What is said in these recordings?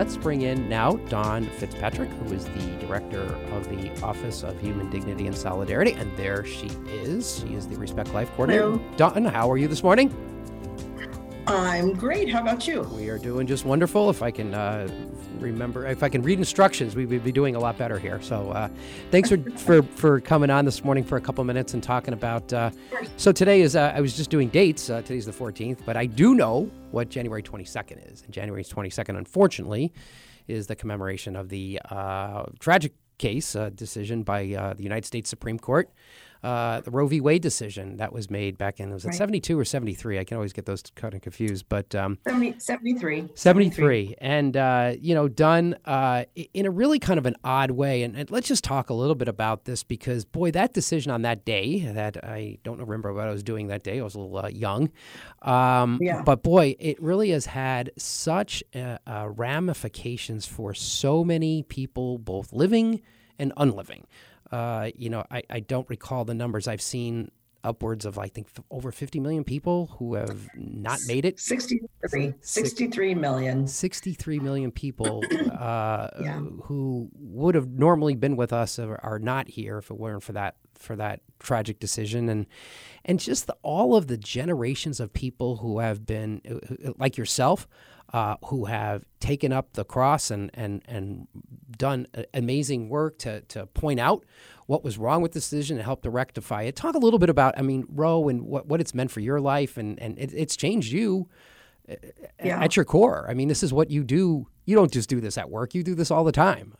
let's bring in now Dawn Fitzpatrick, who is the director of the Office of Human Dignity and Solidarity. And there she is. She is the Respect Life coordinator. Hello. Dawn, how are you this morning? I'm great. How about you? We are doing just wonderful. If I can remember, if I can read instructions, we would be doing a lot better here. So thanks for coming on this morning for a couple minutes and talking about. So today is, I was just doing dates. Today's the 14th, but I do know what January 22nd is. And January 22nd, unfortunately, is the commemoration of the tragic case decision by the United States Supreme Court. The Roe v. Wade decision that was made back in, was it right. 72 or 73? I can always get those kind of confused, but 73. And, you know, done in a really kind of an odd way. And let's just talk a little bit about this because, boy, that decision on that day that I don't remember what I was doing that day. I was a little young. But, boy, it really has had such ramifications for so many people, both living and unliving. You know, I don't recall the numbers. I've seen upwards of, I think, over 50 million people who have not made it. 63 million people who would have normally been with us are not here if it weren't for that tragic decision. And just all of the generations of people who have been, like yourself, who have taken up the cross and done amazing work to point out what was wrong with this decision and help to rectify it. Talk a little bit about, I mean, Roe and what it's meant for your life, and it's changed you at your core. I mean, this is what you do. You don't just do this at work. You do this all the time.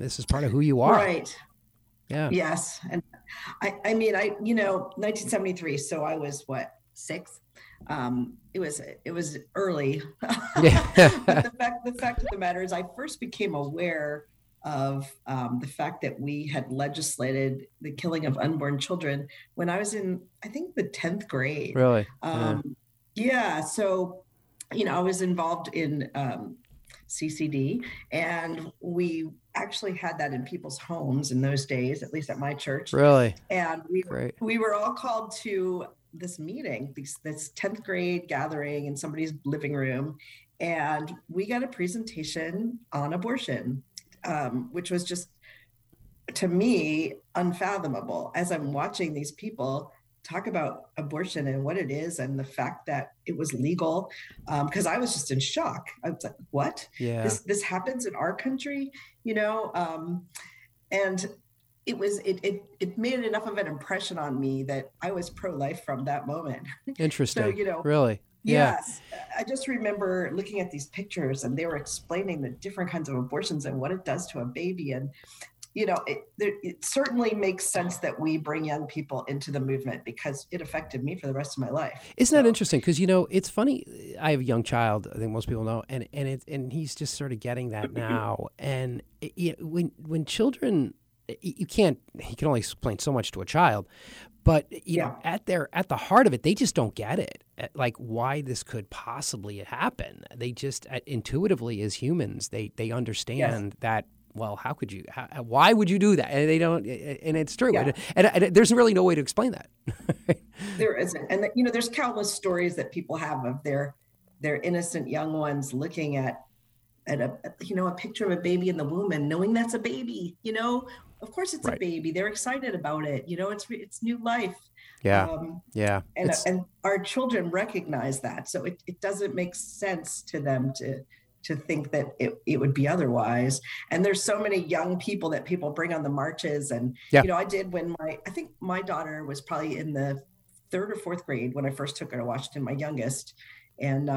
This is part of who you are. Right. Yeah. Yes. And I mean, you know, 1973, so I was, what, six? It was early, but the fact of the matter is I first became aware of the fact that we had legislated the killing of unborn children when I was in, I think, the 10th grade. Really? So, you know, I was involved in CCD, and we actually had that in people's homes in those days, at least at my church. Really? And we were all called to this meeting, this 10th grade gathering in somebody's living room. And we got a presentation on abortion, which was just, to me, unfathomable as I'm watching these people talk about abortion and what it is and the fact that it was legal. Because I was just in shock. I was like, what? Yeah. This happens in our country, you know? And it was it made enough of an impression on me that I was pro-life from that moment. Interesting. So, you know, really? Yes. Yeah. I just remember looking at these pictures, and they were explaining the different kinds of abortions and what it does to a baby. And, you know, it certainly makes sense that we bring young people into the movement because it affected me for the rest of my life. Isn't that interesting? Because, you know, it's funny. I have a young child, I think most people know, and he's just sort of getting that now. And when children... You can only explain so much to a child, but you know, at the heart of it, they just don't get it. Like why this could possibly happen. They just intuitively as humans, they understand that. Well, how could you? Why would you do that? And they don't. And it's true. Yeah. And there's really no way to explain that. There isn't. And you know, there's countless stories that people have of their innocent young ones looking at a picture of a baby in the womb and knowing that's a baby. You know. Of course, it's a baby. They're excited about it. You know, it's new life. Yeah, yeah. And our children recognize that. So it doesn't make sense to them to think that it would be otherwise. And there's so many young people that people bring on the marches. And, you know, I did when I think my daughter was probably in the third or fourth grade when I first took her to Washington, my youngest. And,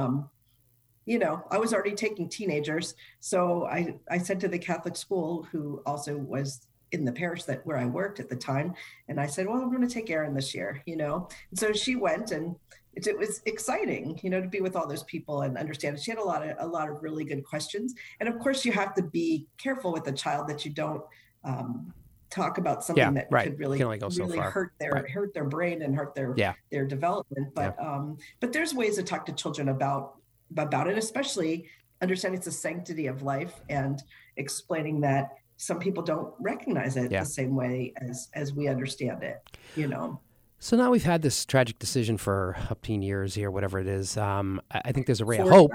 you know, I was already taking teenagers. So I said to the Catholic school, who also was in the parish where I worked at the time. And I said, well, I'm going to take Erin this year, you know? And so she went, and it was exciting, you know, to be with all those people and understand. She had a lot of really good questions. And of course you have to be careful with a child that you don't talk about something that could really hurt their brain and hurt their development. But, but there's ways to talk to children about it, especially understanding it's the sanctity of life and explaining that some people don't recognize it the same way as we understand it, you know. So now we've had this tragic decision for 15 years here, whatever it is. I think there's a ray of hope.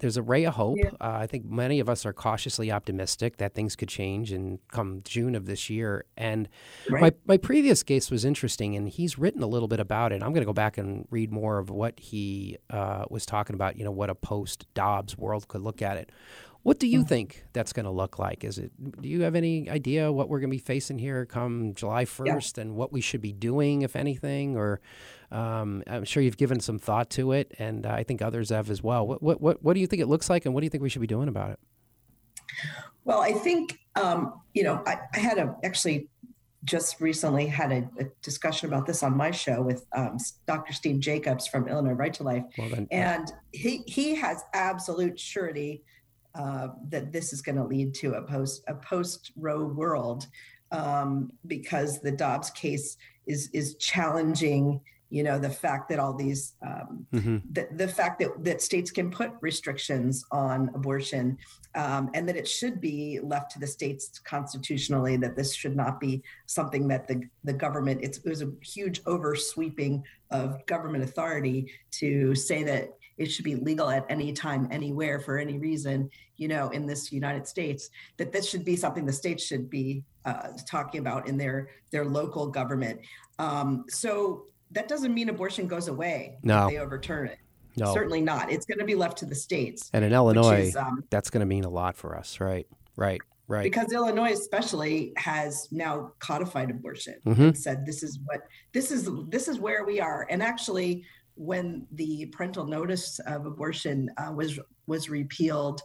There's a ray of hope. Yeah. I think many of us are cautiously optimistic that things could change and come June of this year. And my previous guest was interesting, and he's written a little bit about it. I'm going to go back and read more of what he was talking about, you know, what a post-Dobbs world could look at it. What do you think that's going to look like? Do you have any idea what we're going to be facing here come July 1st and what we should be doing, if anything? Or I'm sure you've given some thought to it, and I think others have as well. What do you think it looks like, and what do you think we should be doing about it? Well, I think, I had actually just recently had a discussion about this on my show with Dr. Steve Jacobs from Illinois Right to Life. Well, then, and he has absolute surety that this is going to lead to a post Roe world, because the Dobbs case is challenging, you know, the fact that all these the fact that states can put restrictions on abortion, and that it should be left to the states constitutionally, that this should not be something that the government. It was a huge oversweeping of government authority to say that it should be legal at any time, anywhere, for any reason, you know, in this United States, that this should be something the states should be talking about in their local government. So that doesn't mean abortion goes away if they overturn it. No. Certainly not. It's going to be left to the states. And in Illinois, that's going to mean a lot for us, right? Right. Right. Because Illinois especially has now codified abortion and said this is where we are. And actually, when the parental notice of abortion was repealed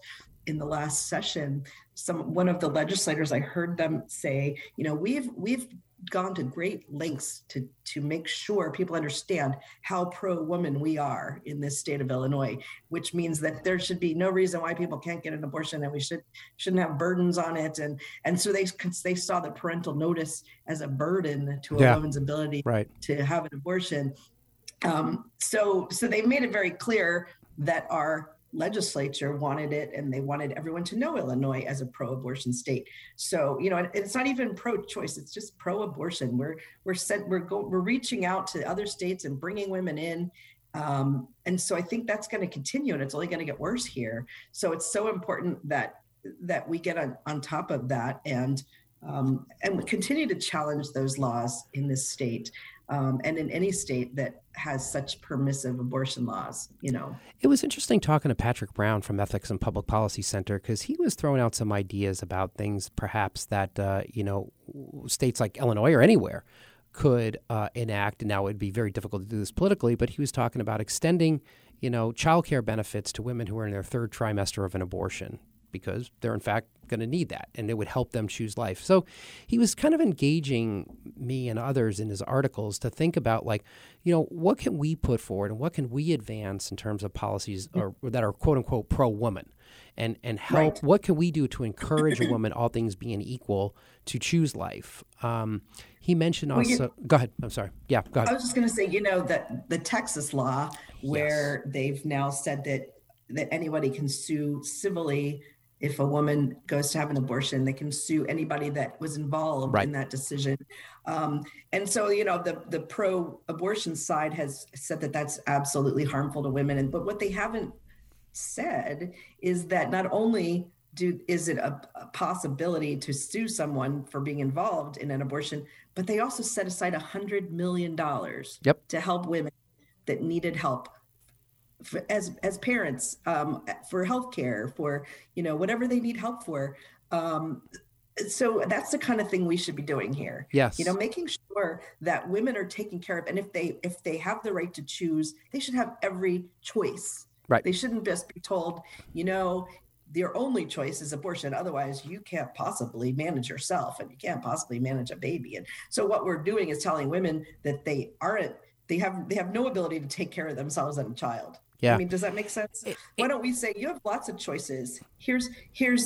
in the last session, one of the legislators, I heard them say, you know, we've gone to great lengths to make sure people understand how pro-woman we are in this state of Illinois, which means that there should be no reason why people can't get an abortion, and we shouldn't have burdens on it. And so they saw the parental notice as a burden to a woman's ability to have an abortion. So they made it very clear that our legislature wanted it, and they wanted everyone to know Illinois as a pro-abortion state. So, you know, it's not even pro-choice; it's just pro-abortion. We're reaching out to other states and bringing women in, and so I think that's going to continue, and it's only going to get worse here. So it's so important that we get on top of that, and we continue to challenge those laws in this state. And in any state that has such permissive abortion laws, you know. It was interesting talking to Patrick Brown from Ethics and Public Policy Center, because he was throwing out some ideas about things perhaps that, states like Illinois or anywhere could enact. And now it'd be very difficult to do this politically, but he was talking about extending, you know, childcare benefits to women who are in their third trimester of an abortion, because they're in fact going to need that, and it would help them choose life. So he was kind of engaging me and others in his articles to think about, like, you know, what can we put forward and what can we advance in terms of policies that are quote unquote pro-woman, and help, what can we do to encourage a woman, all things being equal, to choose life? He mentioned also, go ahead. I'm sorry. Yeah, go ahead. I was just going to say, you know, that the Texas law where they've now said that anybody can sue civilly. If a woman goes to have an abortion, they can sue anybody that was involved in that decision. And so, you know, the pro-abortion side has said that that's absolutely harmful to women. But what they haven't said is that not only is it a possibility to sue someone for being involved in an abortion, but they also set aside $100 million to help women that needed help. As parents, for healthcare, for, you know, whatever they need help for. So that's the kind of thing we should be doing here. Yes. You know, making sure that women are taken care of. And if they have the right to choose, they should have every choice. Right. They shouldn't just be told, you know, your only choice is abortion. Otherwise, you can't possibly manage yourself, and you can't possibly manage a baby. And so what we're doing is telling women that they have no ability to take care of themselves and a child. Yeah. I mean, does that make sense? Why don't we say you have lots of choices? Here's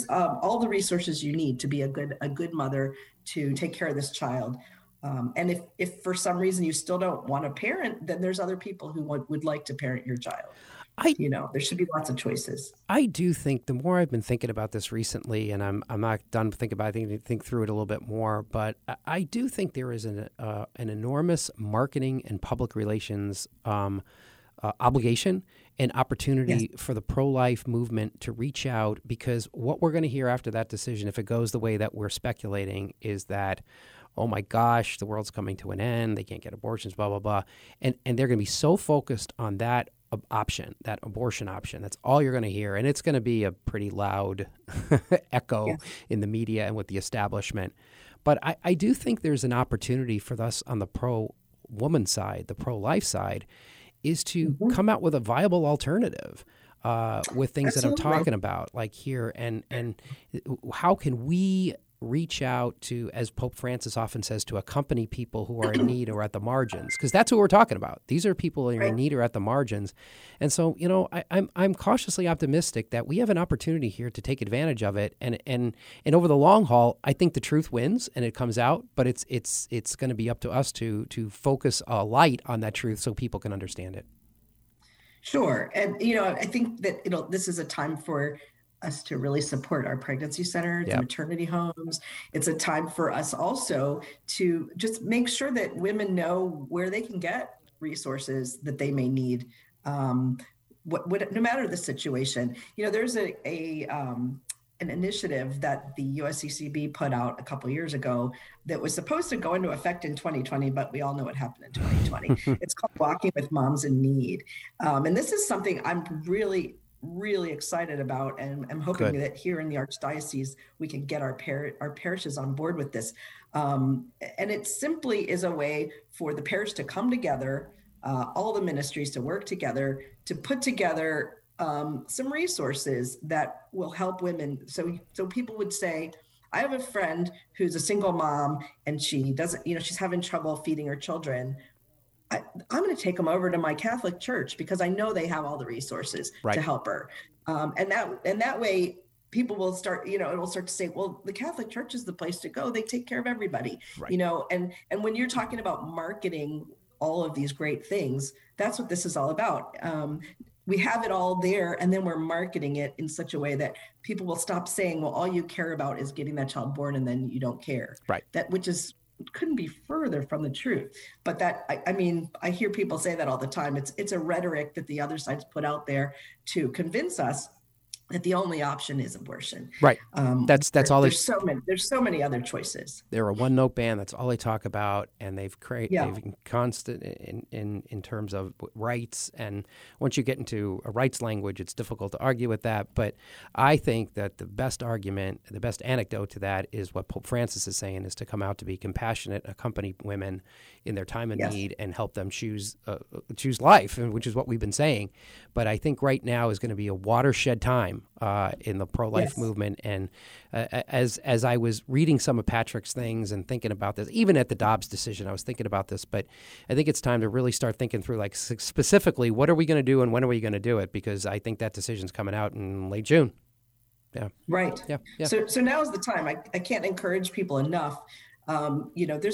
all the resources you need to be a good mother, to take care of this child. And if for some reason you still don't want to parent, then there's other people who would like to parent your child. There should be lots of choices. I do think the more I've been thinking about this recently, and I'm not done thinking about it, I need to think through it a little bit more, but I do think there is an enormous marketing and public relations obligation and opportunity for the pro-life movement to reach out, because what we're going to hear after that decision, if it goes the way that we're speculating, is that, oh my gosh, the world's coming to an end, they can't get abortions, blah, blah, blah. And they're going to be so focused on that option, that abortion option. That's all you're going to hear. And it's going to be a pretty loud echo in the media and with the establishment. But I do think there's an opportunity for us on the pro-woman side, the pro-life side, is to come out with a viable alternative with things that I'm talking about, like here. And how can we reach out to, as Pope Francis often says, to accompany people who are in need or at the margins, because that's what we're talking about. These are people who are in need or at the margins. And so, I'm cautiously optimistic that we have an opportunity here to take advantage of it. And over the long haul, I think the truth wins and it comes out, but it's going to be up to us to focus a light on that truth so people can understand it. Sure. And, I think that, this is a time for us to really support our pregnancy center, the maternity homes. It's a time for us also to just make sure that women know where they can get resources that they may need, no matter the situation. There's an initiative that the USCCB put out a couple years ago that was supposed to go into effect in 2020, but we all know what happened in 2020. It's called Walking with Moms in Need. And this is something I'm really excited about, and I'm hoping that here in the Archdiocese we can get our parishes on board with this. And it simply is a way for the parish to come together, all the ministries to work together, to put together some resources that will help women. So people would say, I have a friend who's a single mom and she doesn't, she's having trouble feeding her children. I'm going to take them over to my Catholic church because I know they have all the resources to help her. And that way people will start, it'll start to say, well, the Catholic church is the place to go. They take care of everybody, and when you're talking about marketing all of these great things, that's what this is all about. We have it all there, and then we're marketing it in such a way that people will stop saying, well, all you care about is getting that child born, and then you don't care. Right. It couldn't be further from the truth. But that, I hear people say that all the time. It's a rhetoric that the other side's put out there to convince us that the only option is abortion. Right. There's so many other choices. They're a one-note band. That's all they talk about, and they've created constant in terms of rights. And once you get into a rights language, it's difficult to argue with that. But I think that the best argument, the best anecdote to that, is what Pope Francis is saying: is to come out to be compassionate, accompany women in their time of need, and help them choose life, which is what we've been saying. But I think right now is going to be a watershed time in the pro-life movement. And as I was reading some of Patrick's things and thinking about this, even at the Dobbs decision, I was thinking about this, but I think it's time to really start thinking through, like, specifically, what are we going to do and when are we going to do it? Because I think that decision's coming out in late June. Yeah. Right. Yeah. Yeah. So now's the time. I can't encourage people enough. There's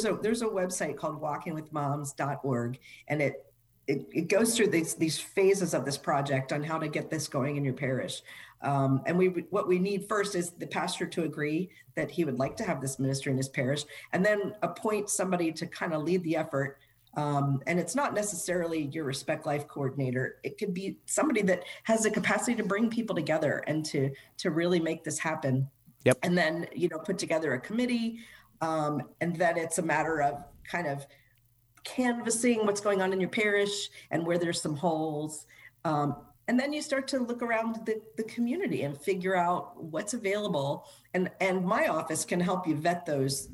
a website called walkingwithmoms.org, and it goes through these phases of this project on how to get this going in your parish. What we need first is the pastor to agree that he would like to have this ministry in his parish, and then appoint somebody to kind of lead the effort. And it's not necessarily your Respect Life coordinator. It could be somebody that has the capacity to bring people together and to really make this happen. Yep. And then, put together a committee. And then it's a matter of kind of canvassing what's going on in your parish and where there's some holes. And then you start to look around the community and figure out what's available. And my office can help you vet those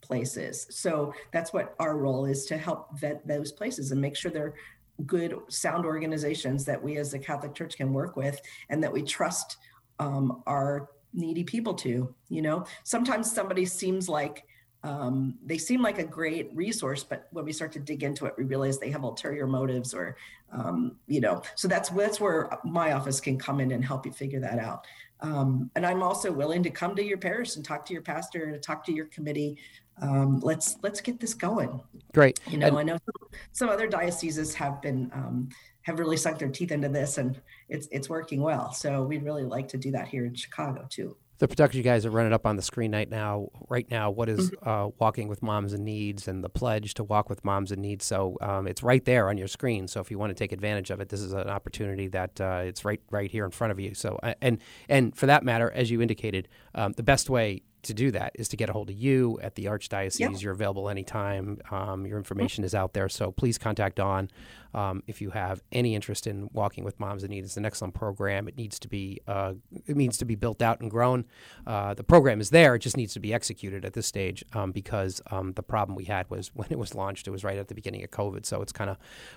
places. So that's what our role is, to help vet those places and make sure they're good, sound organizations that we as the Catholic Church can work with, and that we trust our needy people to. Sometimes somebody seems like they seem like a great resource, but when we start to dig into it, we realize they have ulterior motives so that's where my office can come in and help you figure that out. And I'm also willing to come to your parish and talk to your pastor and talk to your committee. Let's get this going. Great. I know some other dioceses have been have really sunk their teeth into this, and it's working well. So we'd really like to do that here in Chicago too. The production you guys are running up on the screen right now, what is Walking with Moms in Need and the pledge to walk with moms in need. So it's right there on your screen. So if you want to take advantage of it, this is an opportunity that it's right here in front of you. So and for that matter, as you indicated, the best way to do that is to get a hold of you at the Archdiocese. Yep. You're available anytime. Your information is out there. So please contact Dawn if you have any interest in Walking with Moms in Need. It's an excellent program. It needs to be built out and grown. The program is there. It just needs to be executed at this stage because the problem we had was when it was launched, it was right at the beginning of COVID. So it's kind of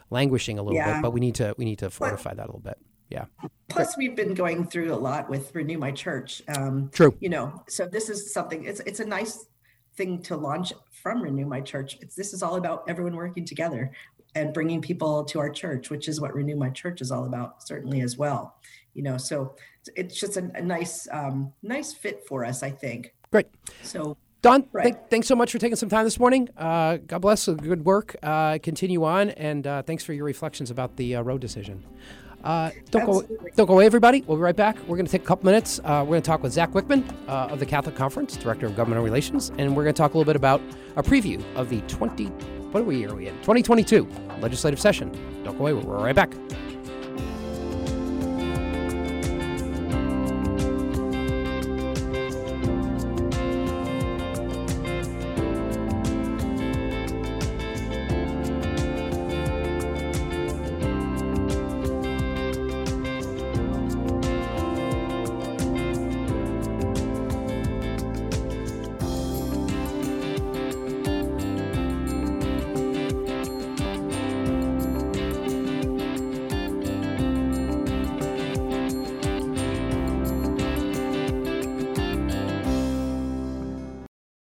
languishing a little bit, but we need to fortify that a little bit. Yeah. Plus, we've been going through a lot with Renew My Church. True. You know, so this is something, it's a nice thing to launch from Renew My Church. This is all about everyone working together and bringing people to our church, which is what Renew My Church is all about, certainly as well. You know, so it's just a nice, nice fit for us, I think. Great. So Dawn, thanks so much for taking some time this morning. God bless. Good work. Continue on. And thanks for your reflections about the Roe decision. Don't go away, everybody. We'll be right back. We're going to take a couple minutes. We're going to talk with Zach Wickman of the Catholic Conference, Director of Governmental Relations, and we're going to talk a little bit about a preview of the 2022 legislative session. Don't go away. We're right back.